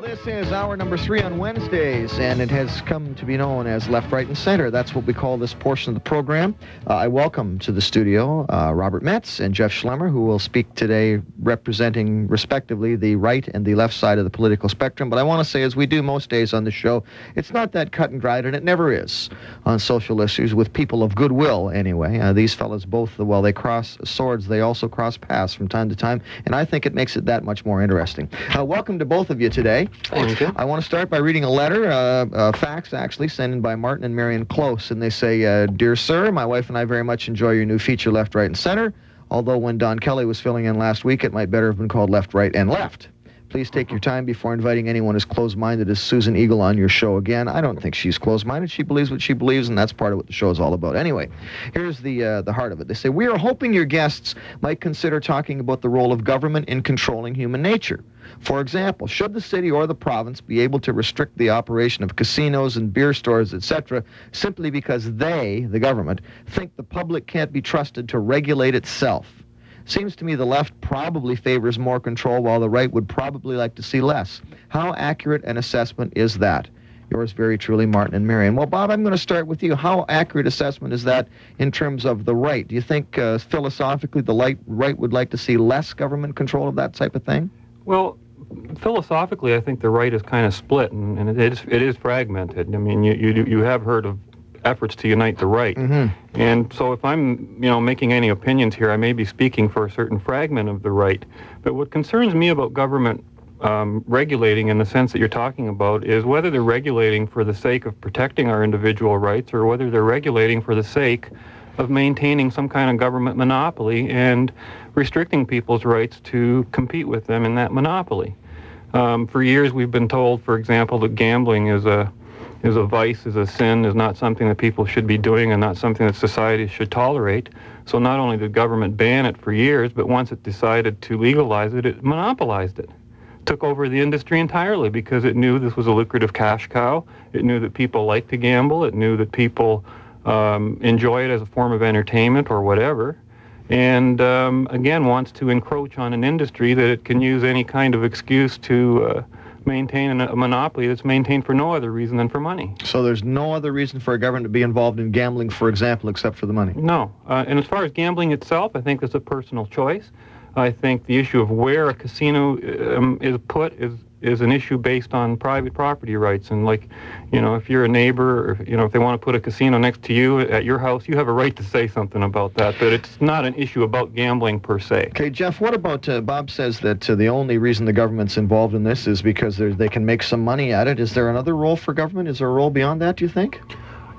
Well, this is hour number 3 on Wednesdays, and it has come to be known as Left, Right, and Center. That's what we call this portion of the program. I welcome to the studio Robert Metz and Jeff Schlemmer, who will speak today representing, respectively, the right and the left side of the political spectrum. But I want to say, as we do most days on the show, it's not that cut and dried, and it never is on social issues with people of goodwill, anyway. These fellas both, while they cross swords, they also cross paths from time to time, and I think it makes it that much more interesting. Welcome to both of you today. I want to start by reading a letter, fax actually, sent in by Martin and Marion Close, and they say, Dear Sir, my wife and I very much enjoy your new feature, Left, Right, and Center, although when Don Kelly was filling in last week, it might better have been called Left, Right, and Left. Please take your time before inviting anyone as closed-minded as Susan Eagle on your show again. I don't think she's closed-minded. She believes what she believes, and that's part of what the show is all about. Anyway, here's the heart of it. They say, we are hoping your guests might consider talking about the role of government in controlling human nature. For example, should the city or the province be able to restrict the operation of casinos and beer stores, etc., simply because they, the government, think the public can't be trusted to regulate itself? Seems to me the left probably favors more control, while the right would probably like to see less. How accurate an assessment is that? Yours very truly, Martin and Marion. Well, Bob, I'm going to start with you. How accurate assessment is that in terms of the right? Do you think philosophically the right would like to see less government control of that type of thing? Well, philosophically, I think the right is kind of split, and it is fragmented. I mean, you have heard of efforts to unite the right. Mm-hmm. And so if I'm, making any opinions here, I may be speaking for a certain fragment of the right. But what concerns me about government regulating in the sense that you're talking about is whether they're regulating for the sake of protecting our individual rights or whether they're regulating for the sake of maintaining some kind of government monopoly and restricting people's rights to compete with them in that monopoly. For years we've been told, for example, that gambling is a vice, is a sin, is not something that people should be doing and not something that society should tolerate. So not only did government ban it for years, but once it decided to legalize it, it monopolized it. Took over the industry entirely because it knew this was a lucrative cash cow. It knew that people liked to gamble. It knew that people enjoy it as a form of entertainment or whatever. And again, wants to encroach on an industry that it can use any kind of excuse to maintain a monopoly that's maintained for no other reason than for money. So there's no other reason for a government to be involved in gambling, for example, except for the money? No. And as far as gambling itself, I think it's a personal choice. I think the issue of where a casino is put is an issue based on private property rights. And if you're a neighbor, or, if they want to put a casino next to you at your house, you have a right to say something about that. But it's not an issue about gambling per se. Okay, Jeff, what about, Bob says that the only reason the government's involved in this is because they can make some money at it. Is there another role for government? Is there a role beyond that, do you think?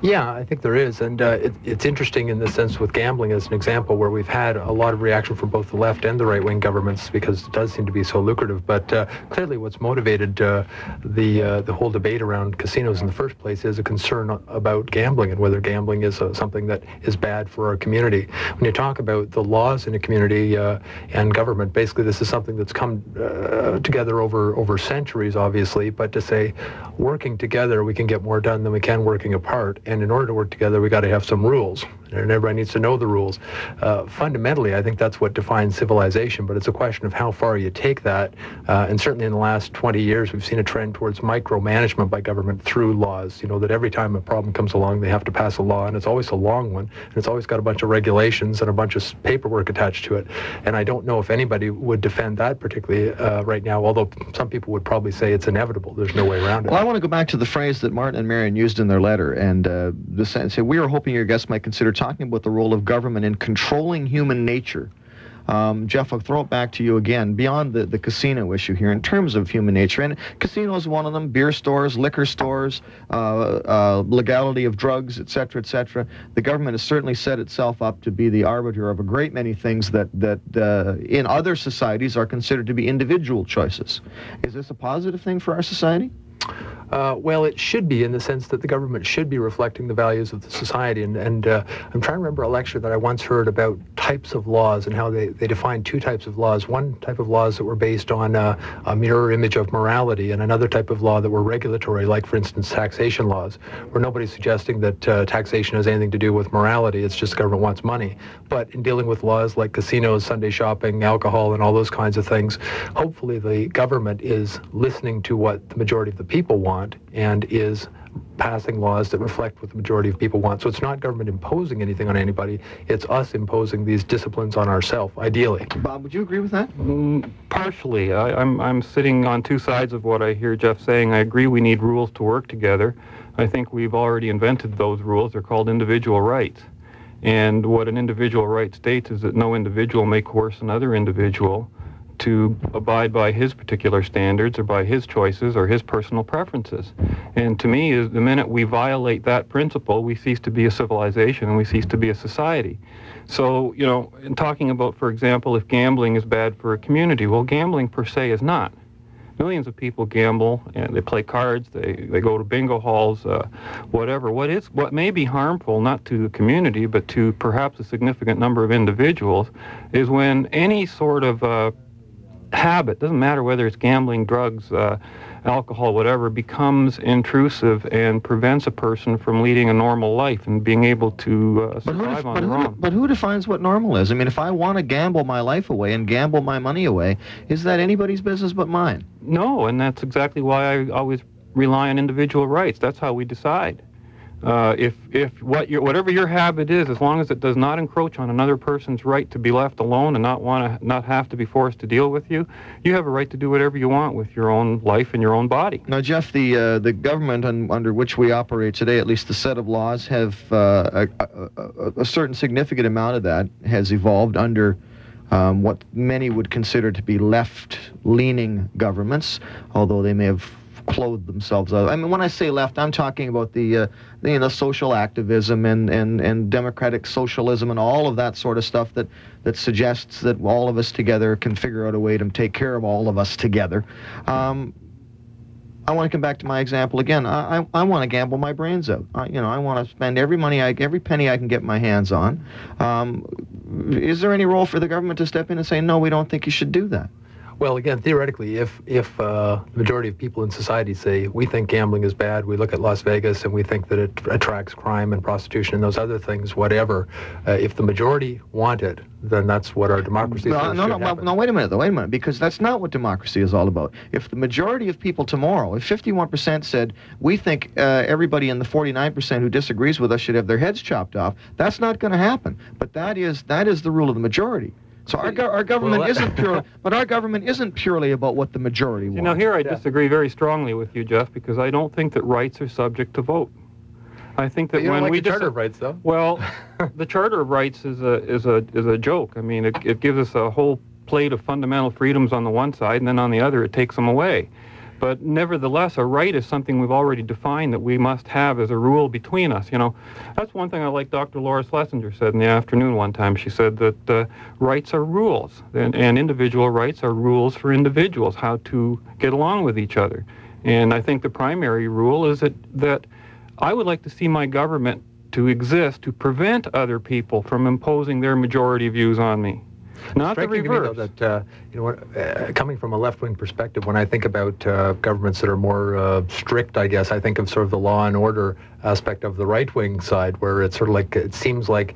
Yeah, I think there is, and it's interesting in the sense with gambling as an example where we've had a lot of reaction from both the left and the right-wing governments because it does seem to be so lucrative, but clearly what's motivated the whole debate around casinos in the first place is a concern about gambling and whether gambling is something that is bad for our community. When you talk about the laws in a community and government, basically this is something that's come together over centuries, obviously, but to say working together we can get more done than we can working apart. And in order to work together, we got to have some rules, and everybody needs to know the rules. Fundamentally, I think that's what defines civilization, but it's a question of how far you take that. And certainly in the last 20 years, we've seen a trend towards micromanagement by government through laws, that every time a problem comes along, they have to pass a law, and it's always a long one, and it's always got a bunch of regulations and a bunch of paperwork attached to it. And I don't know if anybody would defend that particularly right now, although some people would probably say it's inevitable. There's no way around it. Well, I want to go back to the phrase that Martin and Marion used in their letter, and the sentence here, we are hoping your guests might consider talking about the role of government in controlling human nature. Jeff, I'll throw it back to you again, beyond the casino issue here, in terms of human nature. And casinos, one of them, beer stores, liquor stores, legality of drugs, etc., etc. The government has certainly set itself up to be the arbiter of a great many things that in other societies are considered to be individual choices. Is this a positive thing for our society? Well, it should be, in the sense that the government should be reflecting the values of the society. And I'm trying to remember a lecture that I once heard about types of laws and how they defined two types of laws. One type of laws that were based on a mirror image of morality, and another type of law that were regulatory, like, for instance, taxation laws, where nobody's suggesting that taxation has anything to do with morality. It's just the government wants money. But in dealing with laws like casinos, Sunday shopping, alcohol, and all those kinds of things, hopefully the government is listening to what the majority of the people want and is passing laws that reflect what the majority of people want. So it's not government imposing anything on anybody, it's us imposing these disciplines on ourselves, ideally. Bob, would you agree with that? Partially. I'm sitting on two sides of what I hear Jeff saying. I agree we need rules to work together. I think we've already invented those rules. They're called individual rights. And what an individual right states is that no individual may coerce another individual to abide by his particular standards or by his choices or his personal preferences. And to me, is the minute we violate that principle, we cease to be a civilization and we cease to be a society. So, you know, in talking about, for example, if gambling is bad for a community, well, gambling per se is not. Millions of people gamble, and they play cards, they go to bingo halls, whatever. What may be harmful, not to the community, but to perhaps a significant number of individuals, is when any sort of habit, doesn't matter whether it's gambling, drugs, alcohol, whatever, becomes intrusive and prevents a person from leading a normal life and being able to survive on their own. But who defines what normal is? I mean, if I want to gamble my life away and gamble my money away, is that anybody's business but mine? No, and that's exactly why I always rely on individual rights. That's how we decide. Whatever your habit is, as long as it does not encroach on another person's right to be left alone and not have to be forced to deal with you, you have a right to do whatever you want with your own life and your own body. Now, Jeff, the government under which we operate today, at least the set of laws, have a certain significant amount of that has evolved under what many would consider to be left-leaning governments, although they may have clothe themselves up. I mean, when I say left, I'm talking about the social activism and democratic socialism and all of that sort of stuff that suggests that all of us together can figure out a way to take care of all of us together. I want to come back to my example again. I want to gamble my brains out. I want to spend every penny I can get my hands on. Is there any role for the government to step in and say, no, we don't think you should do that? Well, again, theoretically, if the majority of people in society say, we think gambling is bad, we look at Las Vegas and we think that it attracts crime and prostitution and those other things, whatever, if the majority want it, then that's what our democracy is all about. No, wait a minute, because that's not what democracy is all about. If the majority of people tomorrow, if 51% said, we think everybody in the 49% who disagrees with us should have their heads chopped off, that's not going to happen. But that is the rule of the majority. So our government isn't purely, but our government isn't purely about what the majority wants. You know, here I disagree very strongly with you, Jeff, because I don't think that rights are subject to vote. I think that but you when don't like we the Charter of Rights, though. Well, the Charter of Rights is a joke. I mean, it gives us a whole plate of fundamental freedoms on the one side, and then on the other, it takes them away. But nevertheless, a right is something we've already defined that we must have as a rule between us. You know, that's one thing I like Dr. Laura Schlesinger said in the afternoon one time. She said that rights are rules, and individual rights are rules for individuals, how to get along with each other. And I think the primary rule is that I would like to see my government to exist to prevent other people from imposing their majority views on me. Not the reverse. That, coming from a left-wing perspective, when I think about governments that are more strict, I guess, I think of sort of the law and order aspect of the right-wing side, where it's sort of like, it seems like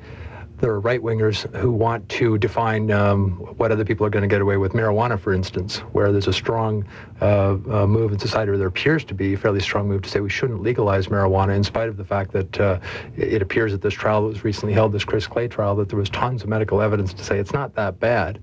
there are right-wingers who want to define what other people are going to get away with. Marijuana, for instance, where there's a strong move in society, or there appears to be a fairly strong move to say we shouldn't legalize marijuana, in spite of the fact that it appears at this trial that was recently held, this Chris Clay trial, that there was tons of medical evidence to say it's not that bad.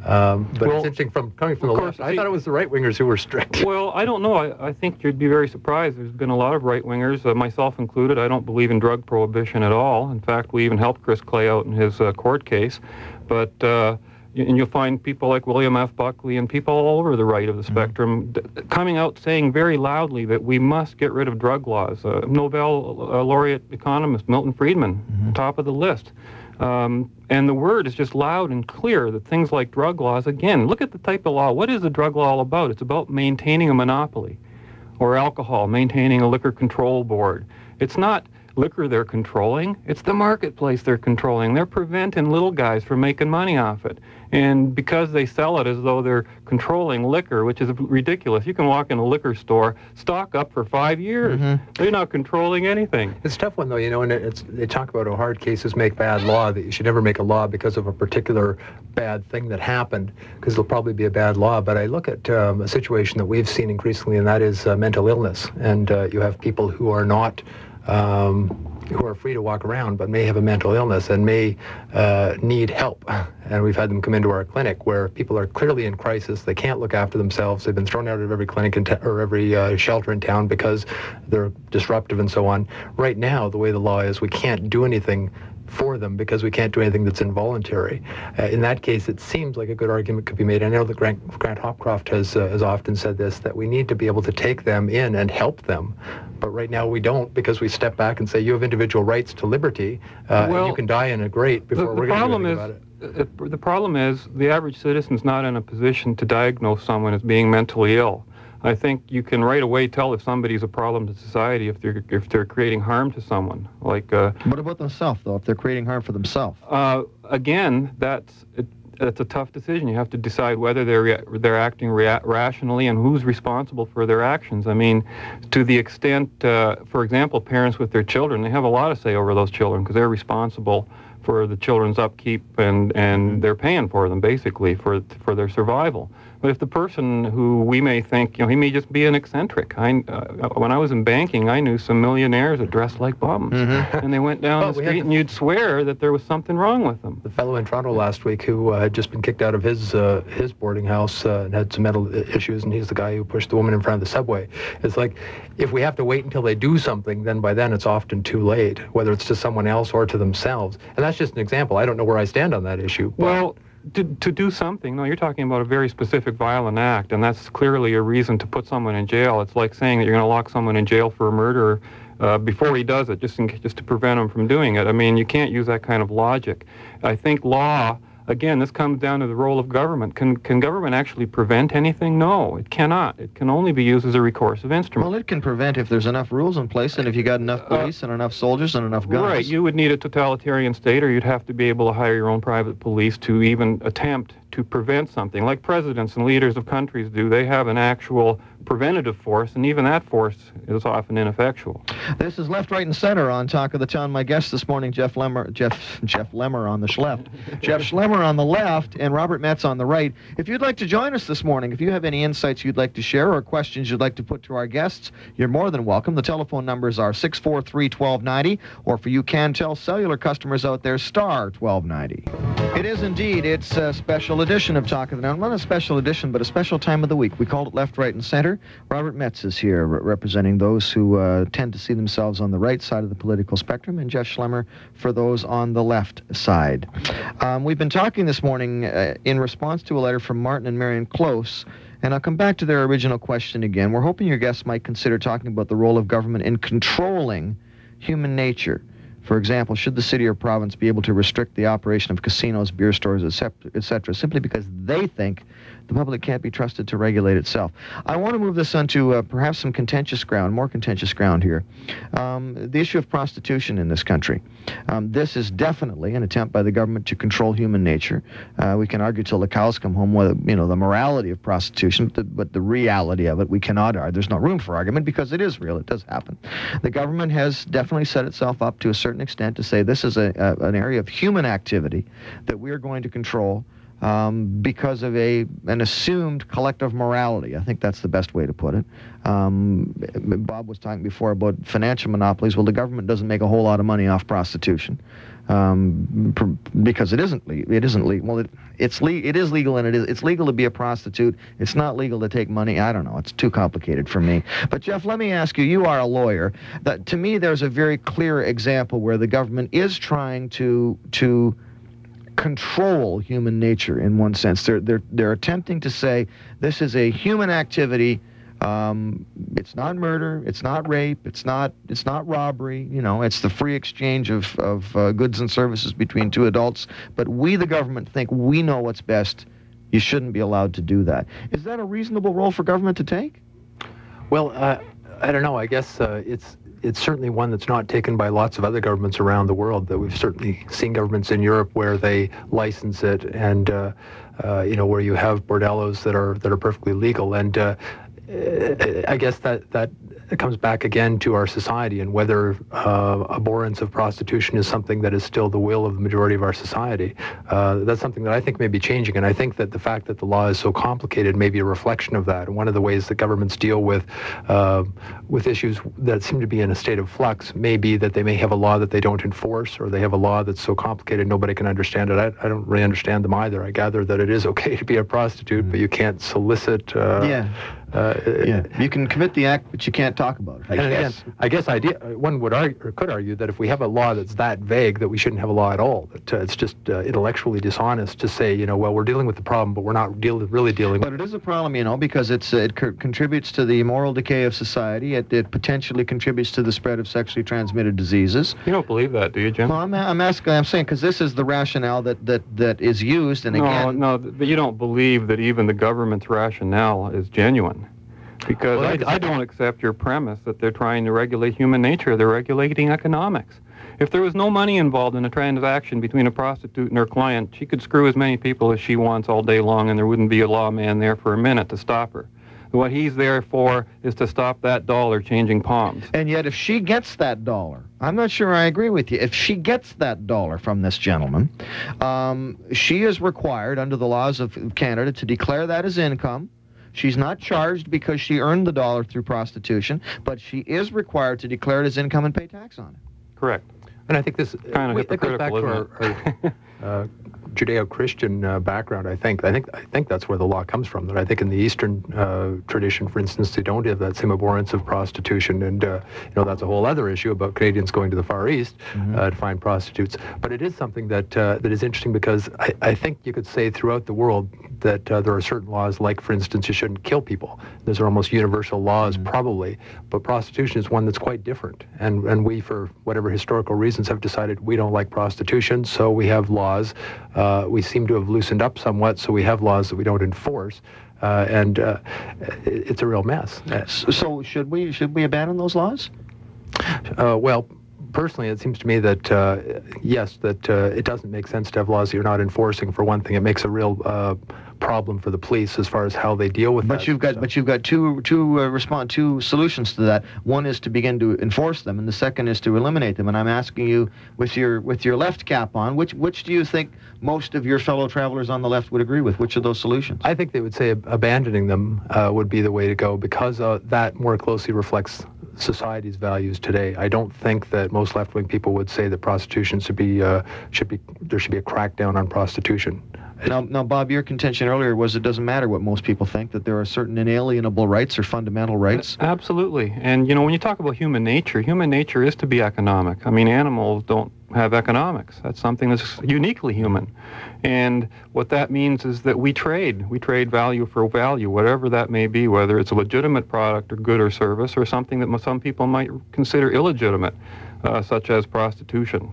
But it's interesting, coming from the left, I thought it was the right-wingers who were strict. Well, I don't know. I think you'd be very surprised. There's been a lot of right-wingers, myself included. I don't believe in drug prohibition at all. In fact, we even helped Chris Clay out in his court case. But and you'll find people like William F. Buckley and people all over the right of the spectrum coming out saying very loudly that we must get rid of drug laws. Nobel laureate economist Milton Friedman, top of the list. And the word is just loud and clear that things like drug laws, again, look at the type of law. What is the drug law all about? It's about maintaining a monopoly. or alcohol, maintaining a liquor control board. It's not liquor they're controlling, it's the marketplace they're controlling. They're preventing little guys from making money off it. And because they sell it as though they're controlling liquor, which is ridiculous. You can walk in a liquor store, stock up for 5 years. Mm-hmm. They're not controlling anything. It's a tough one, though, you know, and they talk about how hard cases make bad law, that you should never make a law because of a particular bad thing that happened, because it'll probably be a bad law. But I look at a situation that we've seen increasingly, and that is mental illness. And you have people who are not who are free to walk around but may have a mental illness and may need help. And we've had them come into our clinic where people are clearly in crisis. They can't look after themselves. They've been thrown out of every clinic or every shelter in town because they're disruptive and so on. Right now, the way the law is, we can't do anything for them because we can't do anything that's involuntary. In that case, it seems like a good argument could be made. I know that Grant Hopcroft has often said this, that we need to be able to take them in and help them. But right now we don't, because we step back and say, you have individual rights to liberty, and you can die in a grate before we're going to do anything about it. The problem is the average citizen's not in a position to diagnose someone as being mentally ill. I think you can right away tell if somebody's a problem to society if they're creating harm to someone. Like what about themselves though? If they're creating harm for themselves? Again, that's a tough decision. You have to decide whether they're acting rationally and who's responsible for their actions. I mean, to the extent, for example, parents with their children, they have a lot of say over those children because they're responsible for the children's upkeep and they're paying for them basically for their survival. But if the person who we may think, you know, he may just be an eccentric. When I was in banking, I knew some millionaires that dressed like bums. Mm-hmm. And they went down the street and you'd swear that there was something wrong with them. The fellow in Toronto last week who had just been kicked out of his boarding house and had some mental issues, and he's the guy who pushed the woman in front of the subway. It's like, if we have to wait until they do something, then by then it's often too late, whether it's to someone else or to themselves. And that's just an example. I don't know where I stand on that issue. Well, to do something, no, you're talking about a very specific violent act, and that's clearly a reason to put someone in jail. It's like saying that you're going to lock someone in jail for a murder before he does it, just to prevent him from doing it. I mean, you can't use that kind of logic. I think law, again, this comes down to the role of government. Can government actually prevent anything? No, it cannot. It can only be used as a recorsive instrument. Well, it can prevent if there's enough rules in place and if you got enough police and enough soldiers and enough guns. Right, you would need a totalitarian state, or you'd have to be able to hire your own private police to even attempt to prevent something. Like presidents and leaders of countries do, they have an actual preventative force, and even that force is often ineffectual. This is Left, Right, and Center on Talk of the Town. My guest this morning, Jeff Schlemmer on the left, Jeff Schlemmer on the left, and Robert Metz on the right. If you'd like to join us this morning, if you have any insights you'd like to share or questions you'd like to put to our guests, you're more than welcome. The telephone numbers are 643-1290, or for you Cantel cellular customers out there, *1290. It is indeed. It's a special edition of Talk of the Town. Not a special edition, but a special time of the week. We called it Left, Right, and Center. Robert Metz is here representing those who tend to see themselves on the right side of the political spectrum, and Jeff Schlemmer for those on the left side. We've been talking this morning in response to a letter from Martin and Marion Close, and I'll come back to their original question again. We're hoping your guests might consider talking about the role of government in controlling human nature. For example, should the city or province be able to restrict the operation of casinos, beer stores, etc., simply because they think the public can't be trusted to regulate itself? I want to move this onto perhaps some more contentious ground here. The issue of prostitution in this country. This is definitely an attempt by the government to control human nature. We can argue till the cows come home with, you know, the morality of prostitution, but the reality of it we cannot argue. There's no room for argument because it is real. It does happen. The government has definitely set itself up to a certain extent to say this is an area of human activity that we're going to control because of an assumed collective morality. I think that's the best way to put it. Bob was talking before about financial monopolies. Well, the government doesn't make a whole lot of money off prostitution because it isn't legal. Well, it is legal, and it's legal to be a prostitute. It's not legal to take money. I don't know. It's too complicated for me. But Jeff, let me ask you. You are a lawyer. That to me, there's a very clear example where the government is trying to control human nature in one sense. They're attempting to say this is a human activity. It's not murder. It's not rape. It's not robbery. You know, it's the free exchange of goods and services between two adults. But we, the government, think we know what's best. You shouldn't be allowed to do that. Is that a reasonable role for government to take? Well, I don't know. I guess it's certainly one that's not taken by lots of other governments around the world. That we've certainly seen governments in Europe where they license it, and where you have bordellos that are perfectly legal. And I guess that comes back again to our society and whether abhorrence of prostitution is something that is still the will of the majority of our society. That's something that I think may be changing, and I think that the fact that the law is so complicated may be a reflection of that. And one of the ways that governments deal with issues that seem to be in a state of flux may be that they may have a law that they don't enforce, or they have a law that's so complicated nobody can understand it. I don't really understand them either. I gather that it is okay to be a prostitute, but you can't solicit. You can commit the act, but you can't talk about it. One would argue, or could argue, that if we have a law that's that vague, that we shouldn't have a law at all. That it's just intellectually dishonest to say, well, we're dealing with the problem, but we're not really dealing with it. But it is a problem, because it contributes to the moral decay of society. It potentially contributes to the spread of sexually transmitted diseases. You don't believe that, do you, Jim? Well, I'm saying, because this is the rationale that is used, and again... No, but you don't believe that even the government's rationale is genuine. Because I don't accept your premise that they're trying to regulate human nature. They're regulating economics. If there was no money involved in a transaction between a prostitute and her client, she could screw as many people as she wants all day long, and there wouldn't be a lawman there for a minute to stop her. What he's there for is to stop that dollar changing palms. And yet if she gets that dollar, I'm not sure I agree with you, if she gets that dollar from this gentleman, she is required under the laws of Canada to declare that as income. She's not charged because she earned the dollar through prostitution, but she is required to declare it as income and pay tax on it. Correct. And I think this kind of hypocritical, goes back to our Judeo-Christian background, I think. I think that's where the law comes from. That I think in the Eastern tradition, for instance, they don't have that same abhorrence of prostitution, and that's a whole other issue about Canadians going to the Far East to find prostitutes. But it is something that is interesting, because I think you could say throughout the world that there are certain laws, like, for instance, you shouldn't kill people. Those are almost universal laws, probably. But prostitution is one that's quite different, and we, for whatever historical reasons, have decided we don't like prostitution, so we have laws. We seem to have loosened up somewhat, so we have laws that we don't enforce, and it's a real mess. So should we abandon those laws? Well, personally, it seems to me that, yes, that it doesn't make sense to have laws that you're not enforcing, for one thing. It makes a real problem for the police as far as how they deal with that. But you've got two solutions to that. One is to begin to enforce them, and the second is to eliminate them. And I'm asking you, with your left cap on, which do you think most of your fellow travelers on the left would agree with? Which of those solutions? I think they would say abandoning them would be the way to go, because that more closely reflects society's values today. I don't think that most left-wing people would say that prostitution there should be a crackdown on prostitution. Now, Bob, your contention earlier was it doesn't matter what most people think, that there are certain inalienable rights or fundamental rights. Absolutely. And, when you talk about human nature is to be economic. I mean, animals don't have economics. That's something that's uniquely human. And what that means is that we trade. We trade value for value, whatever that may be, whether it's a legitimate product or good or service or something that some people might consider illegitimate, such as prostitution.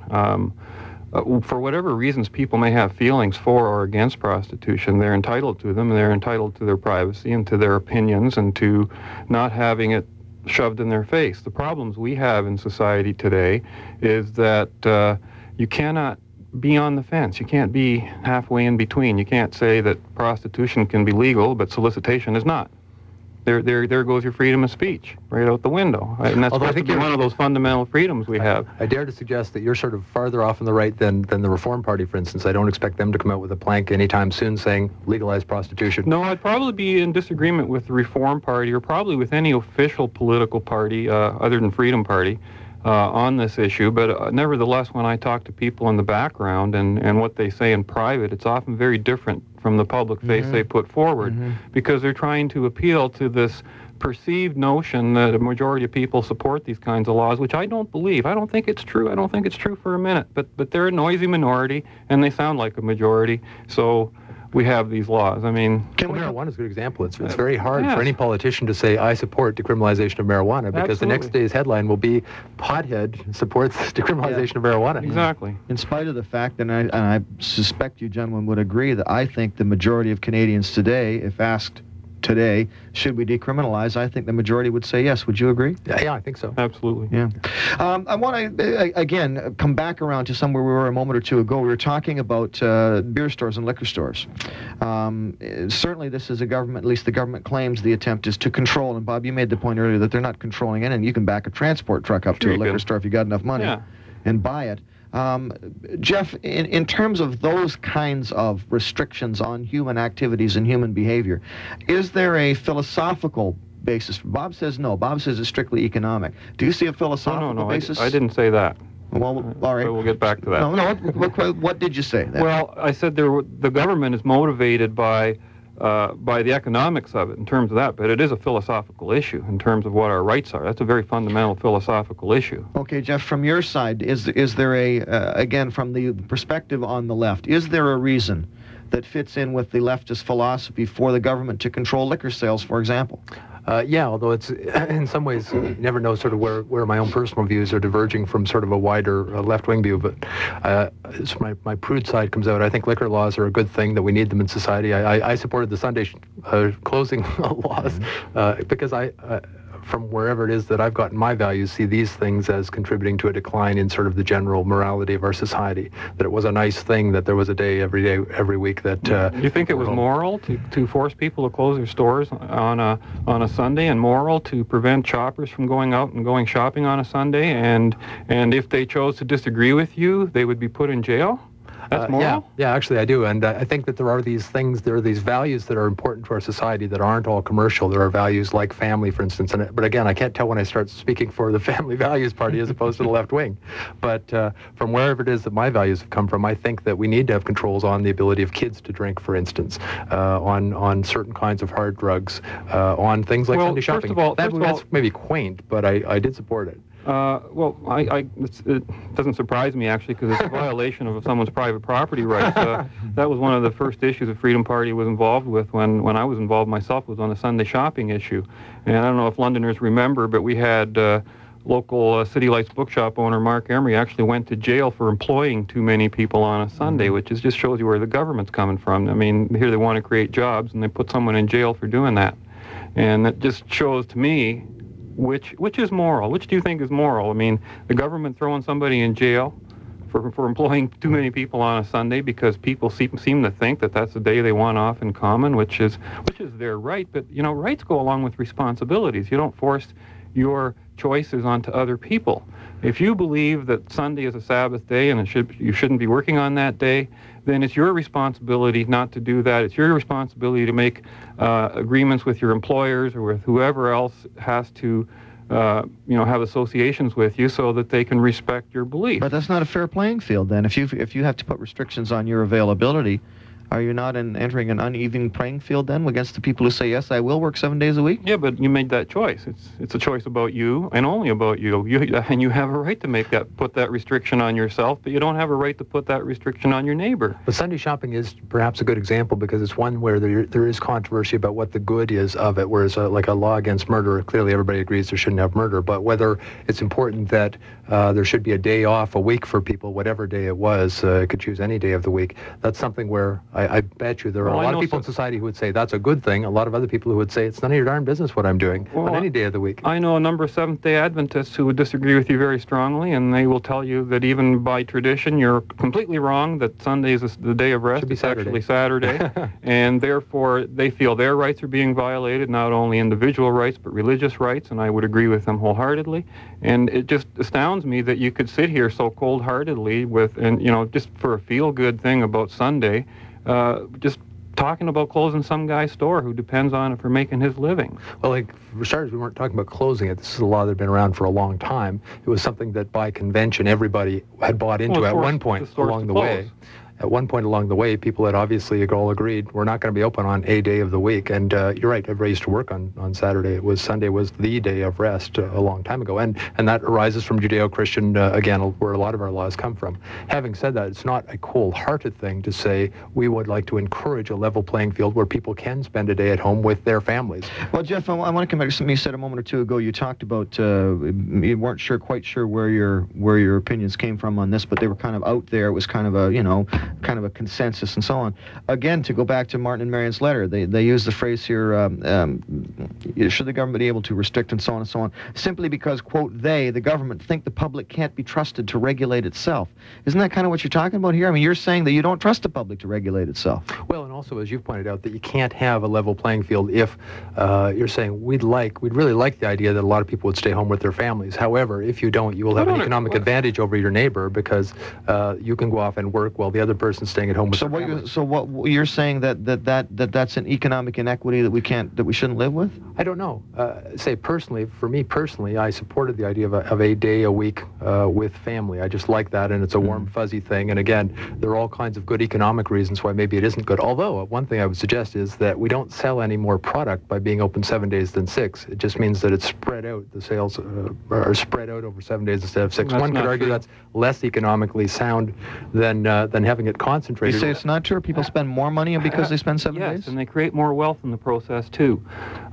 For whatever reasons people may have feelings for or against prostitution, they're entitled to them, and they're entitled to their privacy and to their opinions and to not having it shoved in their face. The problems we have in society today is that you cannot be on the fence. You can't be halfway in between. You can't say that prostitution can be legal, but solicitation is not. There goes your freedom of speech right out the window. And that's I think one of those fundamental freedoms we have. I dare to suggest that you're sort of farther off on the right than the Reform Party, for instance. I don't expect them to come out with a plank anytime soon saying legalize prostitution. No, I'd probably be in disagreement with the Reform Party, or probably with any official political party other than Freedom Party on this issue. But nevertheless, when I talk to people in the background and what they say in private, it's often very different from the public face they put forward, because they're trying to appeal to this perceived notion that a majority of people support these kinds of laws, which I don't believe. I don't think it's true. I don't think it's true for a minute. But they're a noisy minority, and they sound like a majority. So we have these laws. I mean, marijuana is a good example. It's very hard for any politician to say, I support decriminalization of marijuana, because the next day's headline will be, Pothead supports decriminalization of marijuana. Exactly. In spite of the fact, and I suspect you gentlemen would agree, that I think the majority of Canadians today, if asked today, should we decriminalize? I think the majority would say yes. Would you agree? Yeah, I think so. Absolutely. Yeah. I want to, again, come back around to somewhere we were a moment or two ago. We were talking about beer stores and liquor stores. Certainly this is a government, at least the government claims the attempt is to control. And Bob, you made the point earlier that they're not controlling it, and you can back a transport truck up to a liquor store if you got enough money and buy it. Jeff, in terms of those kinds of restrictions on human activities and human behavior, is there a philosophical basis? Bob says no. Bob says it's strictly economic. Do you see a philosophical basis? I didn't say that. Well, all right. So we'll get back to that. What did you say? Well, I said the government is motivated by the economics of it in terms of that, but it is a philosophical issue in terms of what our rights are. That's a very fundamental philosophical issue. Okay, Jeff, from your side, is there a, again, from the perspective on the left, is there a reason that fits in with the leftist philosophy for the government to control liquor sales, for example? Yeah, although it's, in some ways, you never know sort of where my own personal views are diverging from sort of a wider left-wing view, but so my prude side comes out. I think liquor laws are a good thing, that we need them in society. I supported the Sunday closing laws because I from wherever it is that I've gotten my values, see these things as contributing to a decline in sort of the general morality of our society, that it was a nice thing that there was a day, every week that... you think it was moral to force people to close their stores on a Sunday, and moral to prevent shoppers from going out and going shopping on a Sunday, and if they chose to disagree with you, they would be put in jail? That's moral? Yeah, actually I do, and I think that there are these values that are important to our society that aren't all commercial. There are values like family, for instance, but again, I can't tell when I start speaking for the Family Values Party as opposed to the left wing, but from wherever it is that my values have come from, I think that we need to have controls on the ability of kids to drink, for instance, on certain kinds of hard drugs, on things like Sunday shopping. That's maybe quaint, but I did support it. It doesn't surprise me, actually, because it's a violation of someone's private property rights. That was one of the first issues the Freedom Party was involved with when I was involved myself, was on the Sunday shopping issue. And I don't know if Londoners remember, but we had local City Lights bookshop owner Mark Emery actually went to jail for employing too many people on a Sunday, which is just shows you where the government's coming from. I mean, here they want to create jobs, and they put someone in jail for doing that. And that just shows to me... Which is moral? Which do you think is moral? I mean, the government throwing somebody in jail for employing too many people on a Sunday because people seem to think that that's the day they want off in common, which is their right. But, you know, rights go along with responsibilities. You don't force your choices onto other people. If you believe that Sunday is a Sabbath day and you shouldn't be working on that day, then it's your responsibility not to do that. It's your responsibility to make agreements with your employers or with whoever else has to have associations with you so that they can respect your belief. But that's not a fair playing field then. If you have to put restrictions on your availability, are you not entering an uneven playing field then against the people who say, yes, I will work 7 days a week? Yeah, but you made that choice. It's a choice about you and only about you. And you have a right to put that restriction on yourself, but you don't have a right to put that restriction on your neighbor. But Sunday shopping is perhaps a good example because it's one where there is controversy about what the good is of it, whereas like a law against murder, clearly everybody agrees there shouldn't have murder, but whether it's important that there should be a day off a week for people, whatever day it was, I could choose any day of the week, that's something where... I bet you there are a lot of people in society who would say that's a good thing, a lot of other people who would say it's none of your darn business what I'm doing on any day of the week. I know a number of Seventh-day Adventists who would disagree with you very strongly, and they will tell you that even by tradition you're completely wrong, that Sunday is the day of rest. It's actually Saturday, and therefore they feel their rights are being violated, not only individual rights but religious rights, and I would agree with them wholeheartedly. And it just astounds me that you could sit here so cold-heartedly just for a feel-good thing about Sunday, just talking about closing some guy's store who depends on it for making his living. Well, like, for starters, we weren't talking about closing it. This is a law that had been around for a long time. It was something that, by convention, everybody had bought into At one point along the way, people had obviously all agreed, we're not going to be open on a day of the week. And you're right, everybody used to work on Saturday. Sunday was the day of rest a long time ago. And that arises from Judeo-Christian, again, where a lot of our laws come from. Having said that, it's not a cold-hearted thing to say we would like to encourage a level playing field where people can spend a day at home with their families. Well, Jeff, I want to come back to something you said a moment or two ago. You talked about, you weren't quite sure where your opinions came from on this, but they were kind of out there. It was kind of a, kind of a consensus and so on. Again, to go back to Martin and Marion's letter, they use the phrase here, should the government be able to restrict and so on, simply because, quote, they, the government, think the public can't be trusted to regulate itself. Isn't that kind of what you're talking about here? I mean, you're saying that you don't trust the public to regulate itself. Well, and also, as you've pointed out, that you can't have a level playing field if you're saying we'd really like the idea that a lot of people would stay home with their families. However, if you don't, you will have an economic advantage over your neighbor because you can go off and work while the other person's staying at home with their family. So what you're saying that's an economic inequity that we shouldn't live with? I don't know. For me personally, I supported the idea of a day a week with family. I just like that, and it's a warm, fuzzy thing. And again, there are all kinds of good economic reasons why maybe it isn't good. Although one thing I would suggest is that we don't sell any more product by being open 7 days than 6. It just means that it's spread out. The sales are spread out over 7 days instead of 6. One could argue that's less economically sound than having it concentrated. You say it's not true? People spend more money because they spend 7 days? Yes, and they create more wealth in the process, too.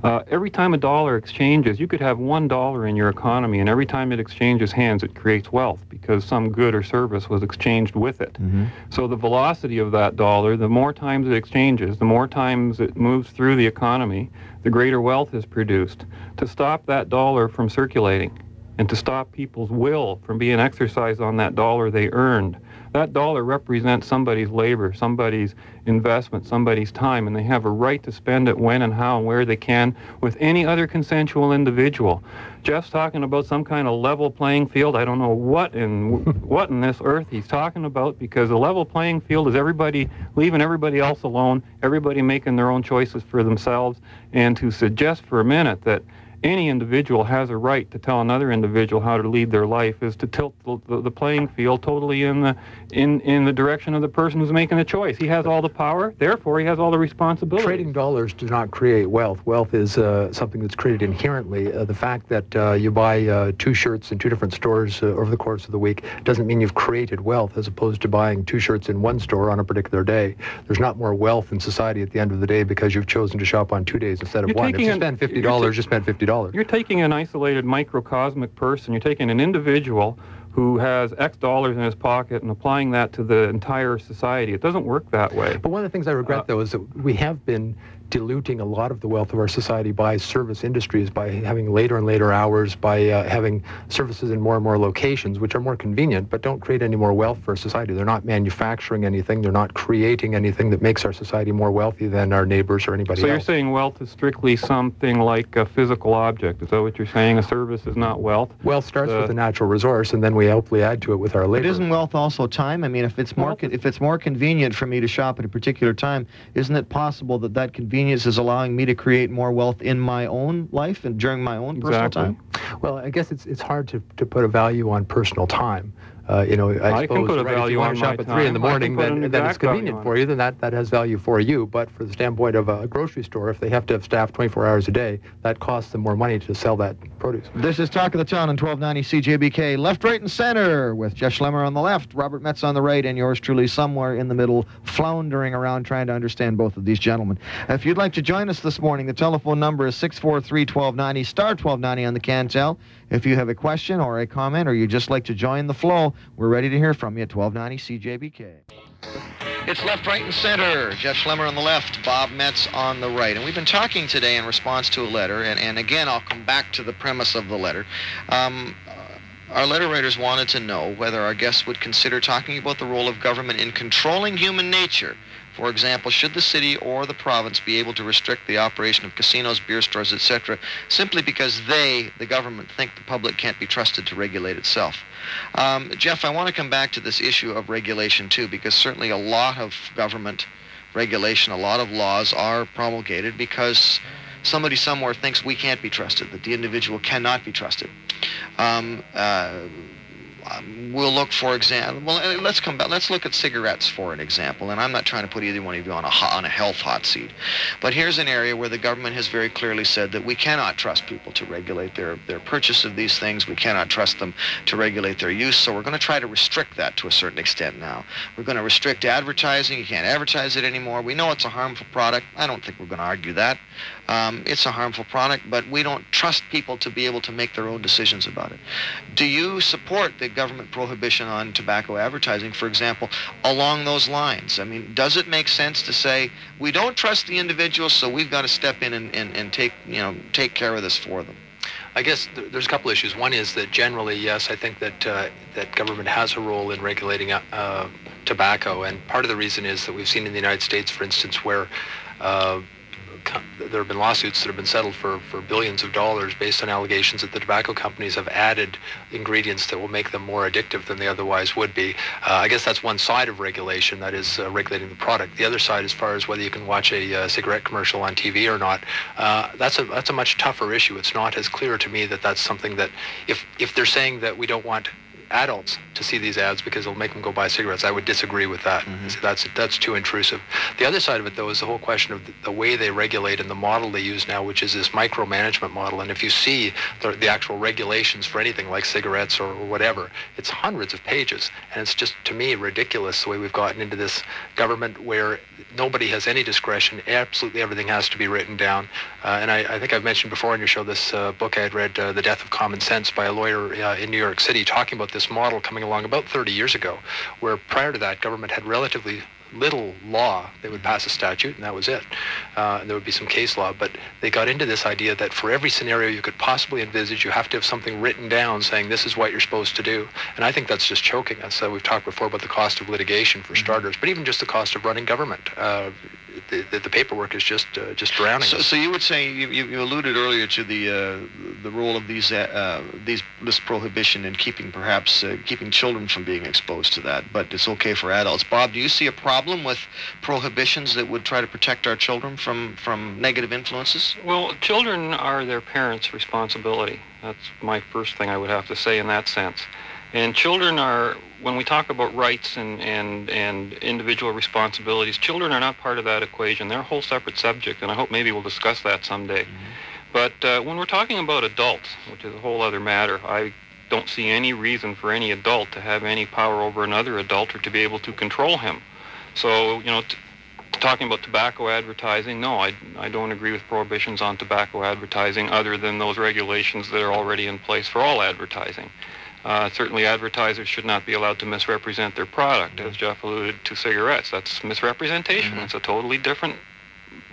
Every time a dollar exchanges, you could have $1 in your economy, and every time it exchanges hands, it creates wealth because some good or service was exchanged with it. Mm-hmm. So the velocity of that dollar, the more times it exchanges, the more times it moves through the economy, the greater wealth is produced. To stop that dollar from circulating and to stop people's will from being exercised on that dollar they earned, that dollar represents somebody's labor, somebody's investment, somebody's time, and they have a right to spend it when and how and where they can with any other consensual individual. Jeff's talking about some kind of level playing field. I don't know what in this earth he's talking about, because a level playing field is everybody leaving everybody else alone, everybody making their own choices for themselves, and to suggest for a minute that any individual has a right to tell another individual how to lead their life is to tilt the playing field totally in the direction of the person who's making the choice. He has all the power, therefore he has all the responsibility. Trading dollars does not create wealth. Wealth is something that's created inherently. The fact that you buy two shirts in two different stores over the course of the week doesn't mean you've created wealth, as opposed to buying two shirts in one store on a particular day. There's not more wealth in society at the end of the day because you've chosen to shop on 2 days instead of one. If you spend $50, you spend $50. You're taking an isolated microcosmic person, you're taking an individual who has X dollars in his pocket and applying that to the entire society. It doesn't work that way. But one of the things I regret, though, is that we have been diluting a lot of the wealth of our society by service industries, by having later and later hours, by having services in more and more locations, which are more convenient, but don't create any more wealth for society. They're not manufacturing anything. They're not creating anything that makes our society more wealthy than our neighbors or anybody else. So you're saying wealth is strictly something like a physical object. Is that what you're saying? A service is not wealth? Wealth starts with a natural resource, and then we hopefully add to it with our labor. But isn't wealth also time? I mean, if it's more convenient for me to shop at a particular time, isn't it possible that convenience is allowing me to create more wealth in my own life and during my own personal time? Well, I guess it's hard to put a value on personal time. I suppose, can put a value on my time. If you want to shop at 3 in the morning, then it's convenient for you, then that has value for you. But for the standpoint of a grocery store, if they have to have staff 24 hours a day, that costs them more money to sell that produce. This is Talk of the Town on 1290 CJBK, left, right, and center, with Jeff Schlemmer on the left, Robert Metz on the right, and yours truly somewhere in the middle, floundering around trying to understand both of these gentlemen. If you'd like to join us this morning, the telephone number is 643-1290, star 1290 on the Cantel. If you have a question or a comment, or you'd just like to join the flow, we're ready to hear from you at 1290 CJBK. It's left, right, and center. Jeff Schlemmer on the left, Bob Metz on the right. And we've been talking today in response to a letter, and again, I'll come back to the premise of the letter. Our letter writers wanted to know whether our guests would consider talking about the role of government in controlling human nature. For example, should the city or the province be able to restrict the operation of casinos, beer stores, etc., simply because they, the government, think the public can't be trusted to regulate itself? Jeff, I want to come back to this issue of regulation, too, because certainly a lot of government regulation, a lot of laws are promulgated because somebody somewhere thinks we can't be trusted, that the individual cannot be trusted. We'll look, for example, well, let's come back. Let's look at cigarettes for an example, and I'm not trying to put either one of you on a health hot seat, but here's an area where the government has very clearly said that we cannot trust people to regulate their purchase of these things. We cannot trust them to regulate their use, so we're going to try to restrict that to a certain extent now. We're going to restrict advertising. You can't advertise it anymore. We know it's a harmful product. I don't think we're going to argue that. It's a harmful product, but we don't trust people to be able to make their own decisions about it. Do you support the state government prohibition on tobacco advertising, for example, along those lines. I mean, does it make sense to say, we don't trust the individuals, so we've got to step in and take care of this for them? I guess there's a couple issues. One is that generally, yes, I think that that government has a role in regulating tobacco, and part of the reason is that we've seen in the United States, for instance, where there have been lawsuits that have been settled for billions of dollars based on allegations that the tobacco companies have added ingredients that will make them more addictive than they otherwise would be. I guess that's one side of regulation, that is regulating the product. The other side, as far as whether you can watch a cigarette commercial on TV or not, that's a much tougher issue. It's not as clear to me that that's something that, if they're saying that we don't want adults to see these ads because it'll make them go buy cigarettes, I would disagree with that. Mm-hmm. So that's too intrusive. The other side of it, though, is the whole question of the way they regulate and the model they use now, which is this micromanagement model. And if you see the actual regulations for anything like cigarettes or whatever, it's hundreds of pages, and it's just, to me, ridiculous the way we've gotten into this government where nobody has any discretion. Absolutely everything has to be written down. And I think I've mentioned before on your show this book I had read, The Death of Common Sense, by a lawyer in New York City, talking about this model coming along about 30 years ago, where prior to that, government had relatively little law. They would pass a statute, and that was it. And there would be some case law, but they got into this idea that for every scenario you could possibly envisage, you have to have something written down saying this is what you're supposed to do. And I think that's just choking us. We've talked before about the cost of litigation, for starters, but even just the cost of running government. The paperwork is just drowning us. So you would say, you alluded earlier to the role of this prohibition in keeping children from being exposed to that, but it's okay for adults. Bob, do you see a problem with prohibitions that would try to protect our children from negative influences? Well, children are their parents' responsibility. That's my first thing I would have to say in that sense. And children are, when we talk about rights and individual responsibilities, children are not part of that equation. They're a whole separate subject, and I hope maybe we'll discuss that someday. Mm-hmm. But when we're talking about adults, which is a whole other matter, I don't see any reason for any adult to have any power over another adult or to be able to control him. So, talking about tobacco advertising, no, I don't agree with prohibitions on tobacco advertising other than those regulations that are already in place for all advertising. Certainly advertisers should not be allowed to misrepresent their product, as Jeff alluded to cigarettes. That's misrepresentation. Mm-hmm. It's a totally different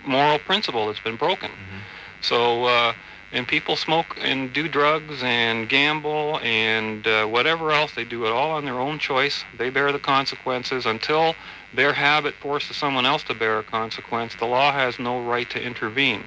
moral principle that's been broken. Mm-hmm. So, and people smoke and do drugs and gamble and whatever else. They do it all on their own choice. They bear the consequences until their habit forces someone else to bear a consequence. The law has no right to intervene.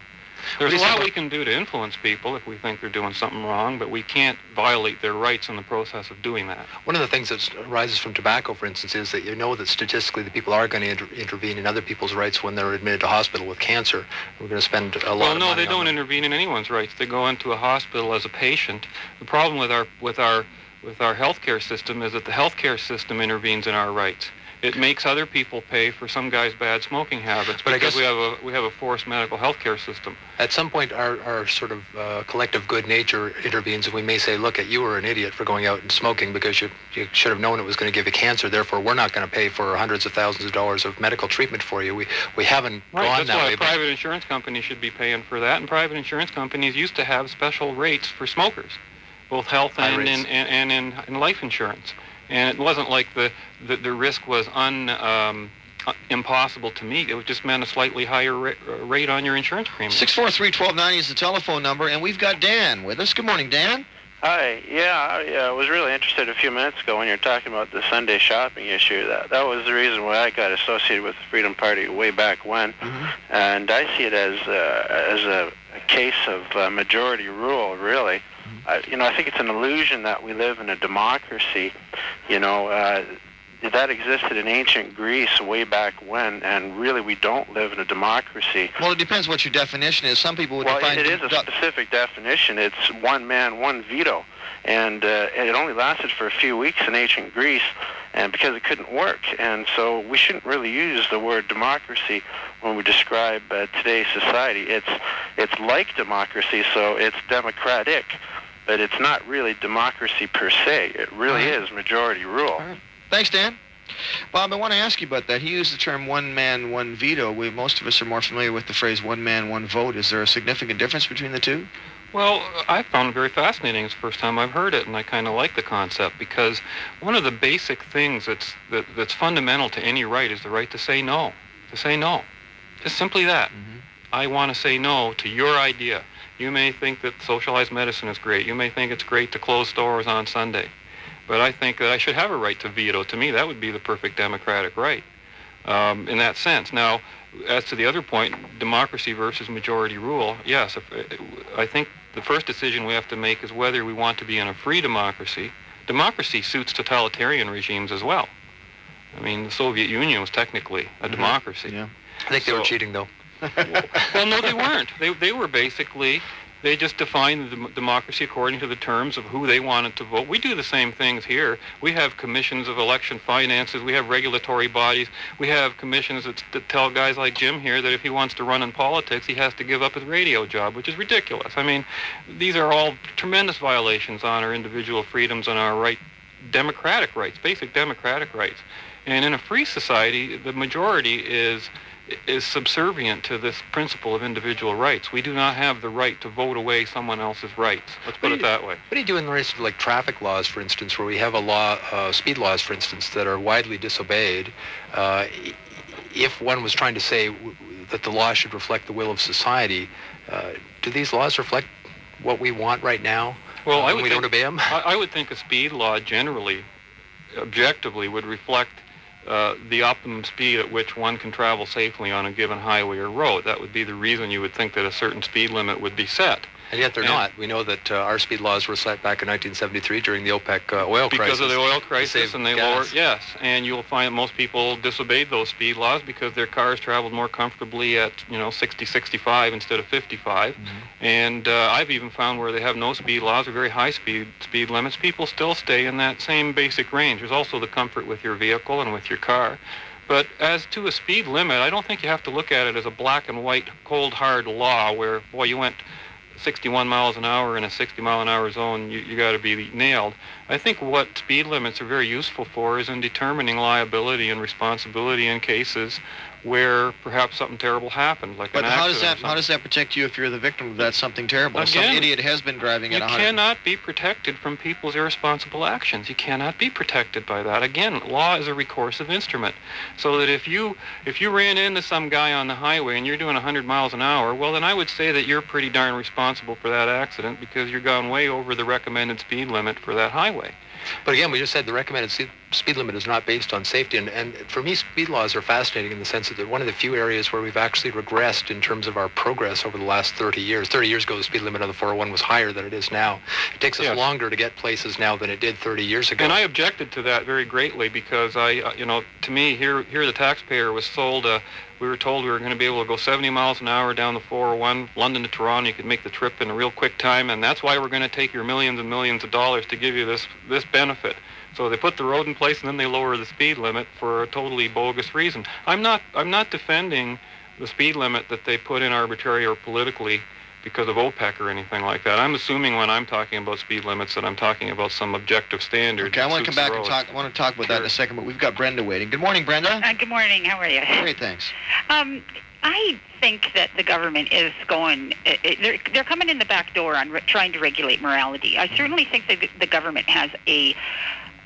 There's a lot we can do to influence people if we think they're doing something wrong, but we can't violate their rights in the process of doing that. One of the things that arises from tobacco, for instance, is that that statistically the people are going to intervene in other people's rights when they're admitted to hospital with cancer. We're going to spend a lot of money. Well, no, they don't intervene in anyone's rights. They go into a hospital as a patient. The problem with our healthcare system is that the healthcare system intervenes in our rights. It makes other people pay for some guy's bad smoking habits, but I guess we have a forced medical health care system. At some point, our sort of collective good nature intervenes, and we may say, look, you were an idiot for going out and smoking because you should have known it was going to give you cancer, therefore we're not going to pay for hundreds of thousands of dollars of medical treatment for you. We haven't gone that way. Right, that's why private insurance companies should be paying for that, and private insurance companies used to have special rates for smokers, both health and in life insurance. And it wasn't like the risk was impossible to meet. It just meant a slightly higher rate on your insurance premium. 643-1290 is the telephone number, and we've got Dan with us. Good morning, Dan. Hi. Yeah, I was really interested a few minutes ago when you were talking about the Sunday shopping issue. That was the reason why I got associated with the Freedom Party way back when. Mm-hmm. And I see it as a case of majority rule, really. I think it's an illusion that we live in a democracy. That existed in ancient Greece way back when, and really we don't live in a democracy. Well, it depends what your definition is. Some people would define... Well, it is a specific definition. It's one man, one veto. And it only lasted for a few weeks in ancient Greece, and because it couldn't work. And so we shouldn't really use the word democracy when we describe today's society. It's like democracy, so it's democratic, but it's not really democracy per se. It really is majority rule. Right. Thanks, Dan. Bob, I want to ask you about that. He used the term one man, one veto. Most of us are more familiar with the phrase one man, one vote. Is there a significant difference between the two? Well, I found it very fascinating. It's the first time I've heard it, and I kind of like the concept, because one of the basic things that's fundamental to any right is the right to say no. To say no. Just simply that. Mm-hmm. I want to say no to your idea. You may think that socialized medicine is great. You may think it's great to close stores on Sunday. But I think that I should have a right to veto. To me, that would be the perfect democratic right in that sense. Now, as to the other point, democracy versus majority rule, yes, I think the first decision we have to make is whether we want to be in a free democracy. Democracy suits totalitarian regimes as well. I mean, the Soviet Union was technically a democracy. Yeah. I think they were cheating, though. Well, no, they weren't. They were basically, they just defined the democracy according to the terms of who they wanted to vote. We do the same things here. We have commissions of election finances. We have regulatory bodies. We have commissions that tell guys like Jim here that if he wants to run in politics, he has to give up his radio job, which is ridiculous. I mean, these are all tremendous violations on our individual freedoms and our right, democratic rights, basic democratic rights. And in a free society, the majority is subservient to this principle of individual rights. We do not have the right to vote away someone else's rights. Let's put it that way. What do you do in the race of, like, traffic laws, for instance, where we have a law, speed laws, for instance, that are widely disobeyed? If one was trying to say that the law should reflect the will of society, do these laws reflect what we want right now? Well, we don't obey them? I would think a speed law generally, objectively, would reflect the optimum speed at which one can travel safely on a given highway or road. That would be the reason you would think that a certain speed limit would be set. And yet they're not. We know that our speed laws were set back in 1973 during the OPEC oil crisis. Because of the oil crisis, and they lowered, yes. And you'll find that most people disobeyed those speed laws because their cars traveled more comfortably at, 60, 65 instead of 55. Mm-hmm. And I've even found where they have no speed laws or very high speed limits, people still stay in that same basic range. There's also the comfort with your vehicle and with your car. But as to a speed limit, I don't think you have to look at it as a black and white, cold, hard law where, boy, you went 61 miles an hour in a 60-mile-an-hour zone, you got to be nailed. I think what speed limits are very useful for is in determining liability and responsibility in cases where perhaps something terrible happened, like an accident. But how does that protect you if you're the victim of that something terrible? Again, some idiot has been driving at 100. You cannot be protected from people's irresponsible actions. You cannot be protected by that. Again, law is a recorsive instrument, so that if you ran into some guy on the highway and you're doing 100 miles an hour, well, then I would say that you're pretty darn responsible for that accident because you're gone way over the recommended speed limit for that highway. But again, we just said the recommended speed limit is not based on safety, and for me, speed laws are fascinating in the sense that they're one of the few areas where we've actually regressed in terms of our progress over the last 30 years. 30 years ago, the speed limit on the 401 was higher than it is now. It takes us longer to get places now than it did 30 years ago. And I objected to that very greatly because to me, here the taxpayer was sold we were told we were going to be able to go 70 miles an hour down the 401, London to Toronto. You could make the trip in a real quick time, and that's why we're going to take your millions and millions of dollars to give you this benefit. So they put the road in place, and then they lower the speed limit for a totally bogus reason. I'm not defending the speed limit that they put in arbitrarily or politically because of OPEC or anything like that. I'm assuming when I'm talking about speed limits that I'm talking about some objective standard. Okay, I want to come back and talk about that in a second, but we've got Brenda waiting. Good morning, Brenda. Good morning. How are you? Great, thanks. I think that the government is going, they're coming in the back door on trying to regulate morality. I certainly think that the government has a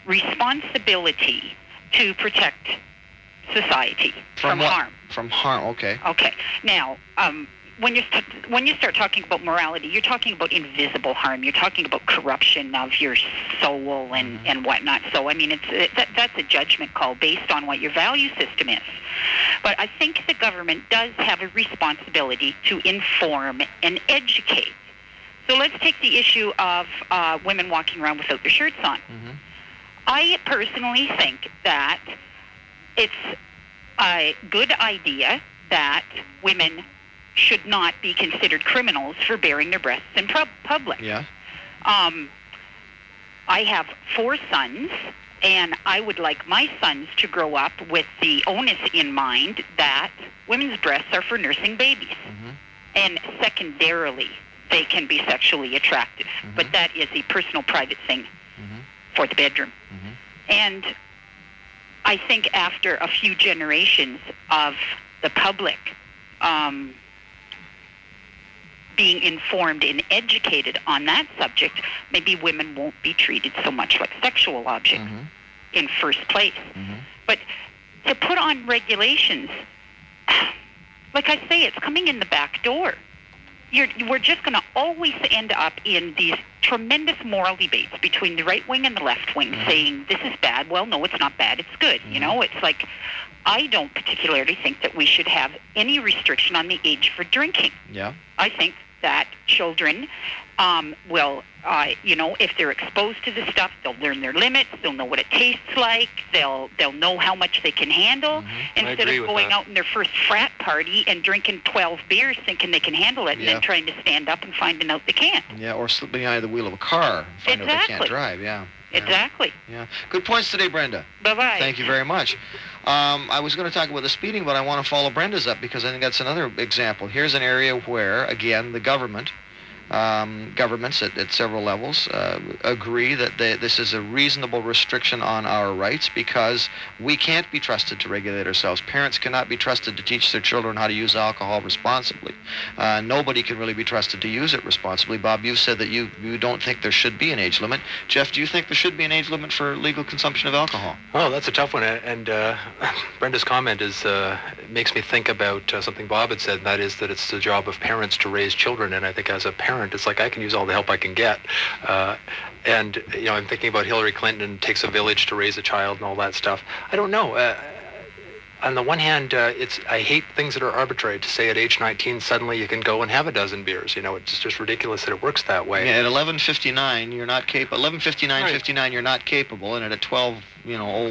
responsibility to protect society from harm. From harm, okay. Okay. Now, when you start talking about morality, you're talking about invisible harm. You're talking about corruption of your soul and whatnot. So, I mean, that's a judgment call based on what your value system is. But I think the government does have a responsibility to inform and educate. So let's take the issue of women walking around without their shirts on. Mm-hmm. I personally think that it's a good idea that women should not be considered criminals for bearing their breasts in public. Yeah. I have 4 sons, and I would like my sons to grow up with the onus in mind that women's breasts are for nursing babies. Mm-hmm. And secondarily, they can be sexually attractive. Mm-hmm. But that is a personal, private thing mm-hmm. for the bedroom. Mm-hmm. And I think after a few generations of the public being informed and educated on that subject, maybe women won't be treated so much like sexual objects mm-hmm. in first place. Mm-hmm. But to put on regulations, like I say, it's coming in the back door. We're just going to always end up in these tremendous moral debates between the right wing and the left wing mm-hmm. saying, this is bad. Well, no, it's not bad. It's good. Mm-hmm. You know, it's like, I don't particularly think that we should have any restriction on the age for drinking. Yeah. I think that children will, you know, if they're exposed to this stuff, they'll learn their limits. They'll know what it tastes like. They'll know how much they can handle mm-hmm. instead of going out in their first frat party and drinking 12 beers thinking they can handle it yeah. and then trying to stand up and finding out they can't. Yeah, or slipping out of the wheel of a car and finding exactly. out they can't drive, yeah. Yeah. Exactly. Yeah. Good points today, Brenda. Bye-bye. Thank you very much. I was going to talk about the speeding, but I want to follow Brenda's up because I think that's another example. Here's an area where, again, the government, governments at several levels, agree that this is a reasonable restriction on our rights because we can't be trusted to regulate ourselves. Parents cannot be trusted to teach their children how to use alcohol responsibly. Nobody can really be trusted to use it responsibly. Bob, you've said that you don't think there should be an age limit. Jeff, do you think there should be an age limit for legal consumption of alcohol? Oh, that's a tough one, and Brenda's comment is makes me think about something Bob had said, and that is that it's the job of parents to raise children, and I think as a parent, it's like I can use all the help I can get. And, you know, I'm thinking about Hillary Clinton takes a village to raise a child and all that stuff. I don't know. On the one hand, I hate things that are arbitrary. To say at age 19 suddenly you can go and have a dozen beers. You know, it's just ridiculous that it works that way. Yeah, at 11:59 you're not capable. 11:59, right. 59 you're not capable, and at 12, you know,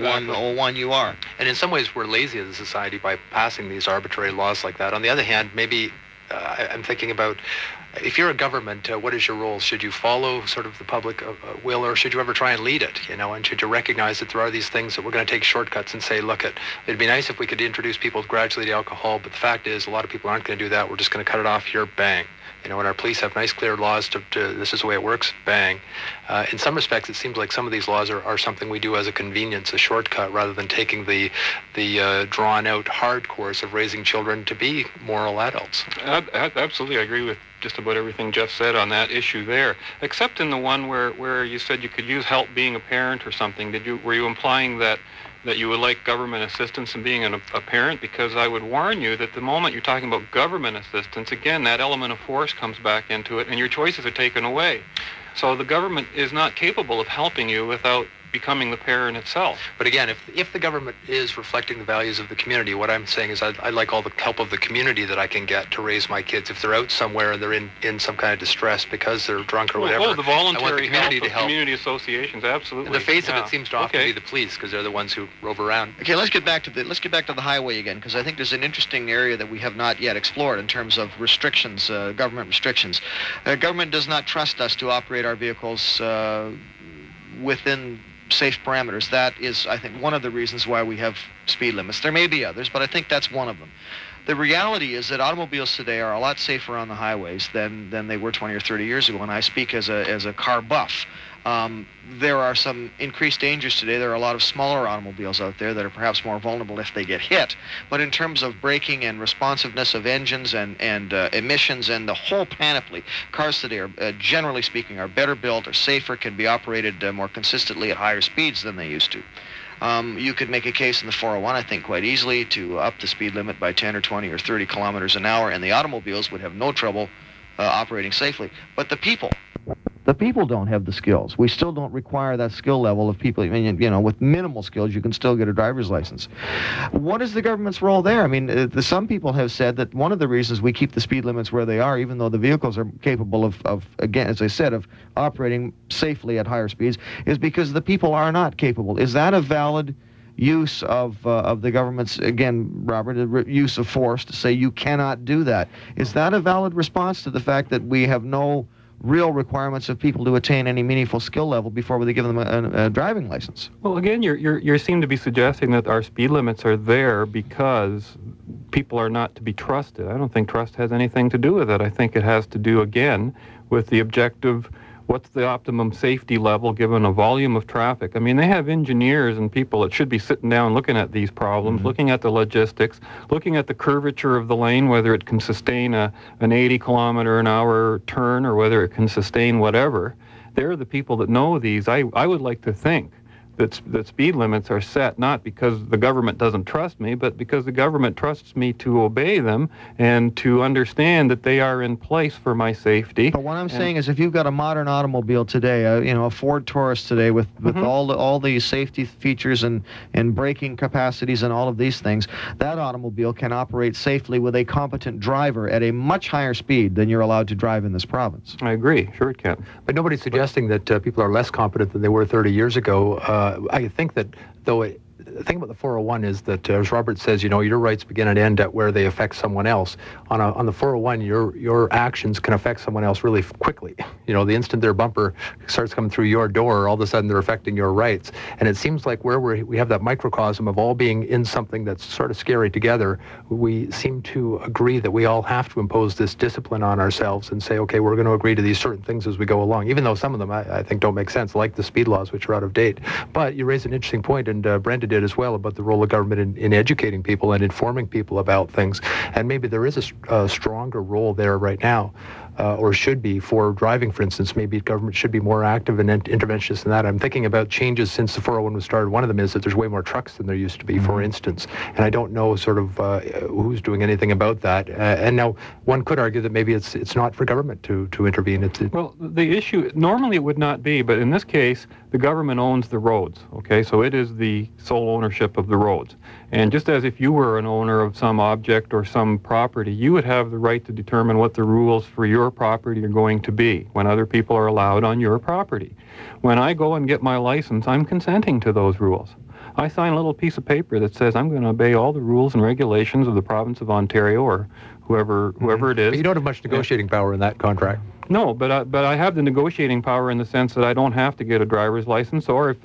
01 you are. And in some ways, we're lazy as a society by passing these arbitrary laws like that. On the other hand, maybe I'm thinking about, if you're a government, what is your role? Should you follow sort of the public will, or should you ever try and lead it, you know, and should you recognize that there are these things that we're going to take shortcuts and say, look, it'd be nice if we could introduce people gradually to alcohol, but the fact is a lot of people aren't going to do that. We're just going to cut it off here, bang. You know, and our police have nice, clear laws to this is the way it works, bang. In some respects, it seems like some of these laws are something we do as a convenience, a shortcut, rather than taking the drawn-out hard course of raising children to be moral adults. I absolutely agree with just about everything Jeff said on that issue there, except in the one where you said you could use help being a parent or something. Were you implying that you would like government assistance in being a parent? Because I would warn you that the moment you're talking about government assistance, again, that element of force comes back into it, and your choices are taken away. So the government is not capable of helping you without becoming the parent itself. But again, if the government is reflecting the values of the community, what I'm saying is I'd like all the help of the community that I can get to raise my kids. If they're out somewhere and they're in some kind of distress because they're drunk or whatever, the voluntary I want the community to help. Community associations, absolutely. And the face of it seems to often be the police because they're the ones who rove around. Okay, let's get back to the highway again, because I think there's an interesting area that we have not yet explored in terms of restrictions, government restrictions. Government does not trust us to operate our vehicles within safe parameters. That is, I think, one of the reasons why we have speed limits. There may be others, but I think that's one of them. The reality is that automobiles today are a lot safer on the highways than they were 20 or 30 years ago, and I speak as a car buff. There are some increased dangers today. There are a lot of smaller automobiles out there that are perhaps more vulnerable if they get hit. But in terms of braking and responsiveness of engines and emissions and the whole panoply, cars today are, generally speaking, are better built, are safer, can be operated more consistently at higher speeds than they used to. You could make a case in the 401, I think, quite easily to up the speed limit by 10 or 20 or 30 kilometers an hour, and the automobiles would have no trouble operating safely. But the people don't have the skills. We still don't require that skill level of people. I mean, you know, with minimal skills, you can still get a driver's license. What is the government's role there? I mean, some people have said that one of the reasons we keep the speed limits where they are, even though the vehicles are capable of again, as I said, of operating safely at higher speeds, is because the people are not capable. Is that a valid use of the government's, again, Robert, use of force to say you cannot do that? Is that a valid response to the fact that we have no real requirements of people to attain any meaningful skill level before they give them a driving license? Well, again, you seem to be suggesting that our speed limits are there because people are not to be trusted. I don't think trust has anything to do with it. I think it has to do, again, with the objective what's the optimum safety level given a volume of traffic? I mean, they have engineers and people that should be sitting down looking at these problems, mm-hmm. looking at the logistics, looking at the curvature of the lane, whether it can sustain an 80-kilometer-an-hour turn or whether it can sustain whatever. They're the people that know these. I would like to think that speed limits are set not because the government doesn't trust me, but because the government trusts me to obey them and to understand that they are in place for my safety. But what I'm saying is, if you've got a modern automobile today, a Ford Taurus today with mm-hmm. all the safety features and braking capacities and all of these things, that automobile can operate safely with a competent driver at a much higher speed than you're allowed to drive in this province. I agree. Sure it can. But nobody's suggesting that people are less competent than they were 30 years ago. I think that, though, the thing about the 401 is that, as Robert says, your rights begin and end at where they affect someone else. On the 401, your actions can affect someone else really quickly. The instant their bumper starts coming through your door, all of a sudden they're affecting your rights. And it seems like where we have that microcosm of all being in something that's sort of scary together, we seem to agree that we all have to impose this discipline on ourselves and say, okay, we're going to agree to these certain things as we go along, even though some of them I think don't make sense, like the speed laws, which are out of date. But you raise an interesting point, and Brenda did as well, about the role of government in educating people and informing people about things. And maybe there is a stronger role there right now, or should be, for driving, for instance. Maybe government should be more active and interventionist than that. I'm thinking about changes since the 401 was started. One of them is that there's way more trucks than there used to be, mm-hmm. for instance. And I don't know sort of who's doing anything about that. And now one could argue that maybe it's not for government to intervene. Well, the issue, normally it would not be, but in this case, the government owns the roads, okay? So it is the sole ownership of the roads. And just as if you were an owner of some object or some property, you would have the right to determine what the rules for your property are going to be when other people are allowed on your property. When I go and get my license, I'm consenting to those rules. I sign a little piece of paper that says I'm going to obey all the rules and regulations of the province of Ontario or whoever it is. But you don't have much negotiating power in that contract. No, but I have the negotiating power in the sense that I don't have to get a driver's license, or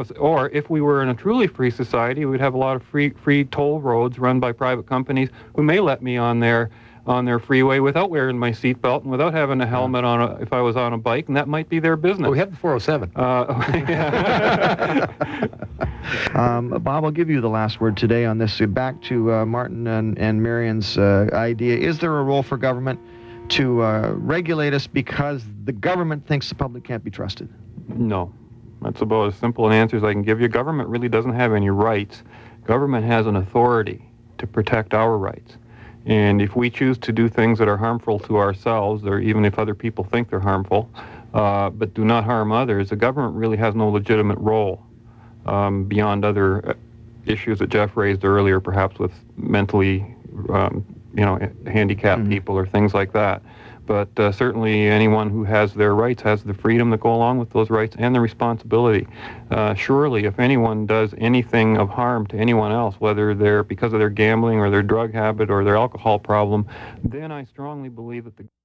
if we were in a truly free society, we'd have a lot of free toll roads run by private companies who may let me on their freeway without wearing my seatbelt and without having a helmet on if I was on a bike, and that might be their business. Well, we have the 407. Bob, I'll give you the last word today on this. Back to Martin and Marion's idea. Is there a role for government to regulate us because the government thinks the public can't be trusted? No. That's about as simple an answer as I can give you. Government really doesn't have any rights. Government has an authority to protect our rights. And if we choose to do things that are harmful to ourselves, or even if other people think they're harmful, but do not harm others, the government really has no legitimate role beyond other issues that Jeff raised earlier, perhaps with mentally handicapped mm-hmm. people or things like that. But certainly anyone who has their rights has the freedom that go along with those rights and the responsibility. Surely, if anyone does anything of harm to anyone else, whether they're because of their gambling or their drug habit or their alcohol problem, then I strongly believe that the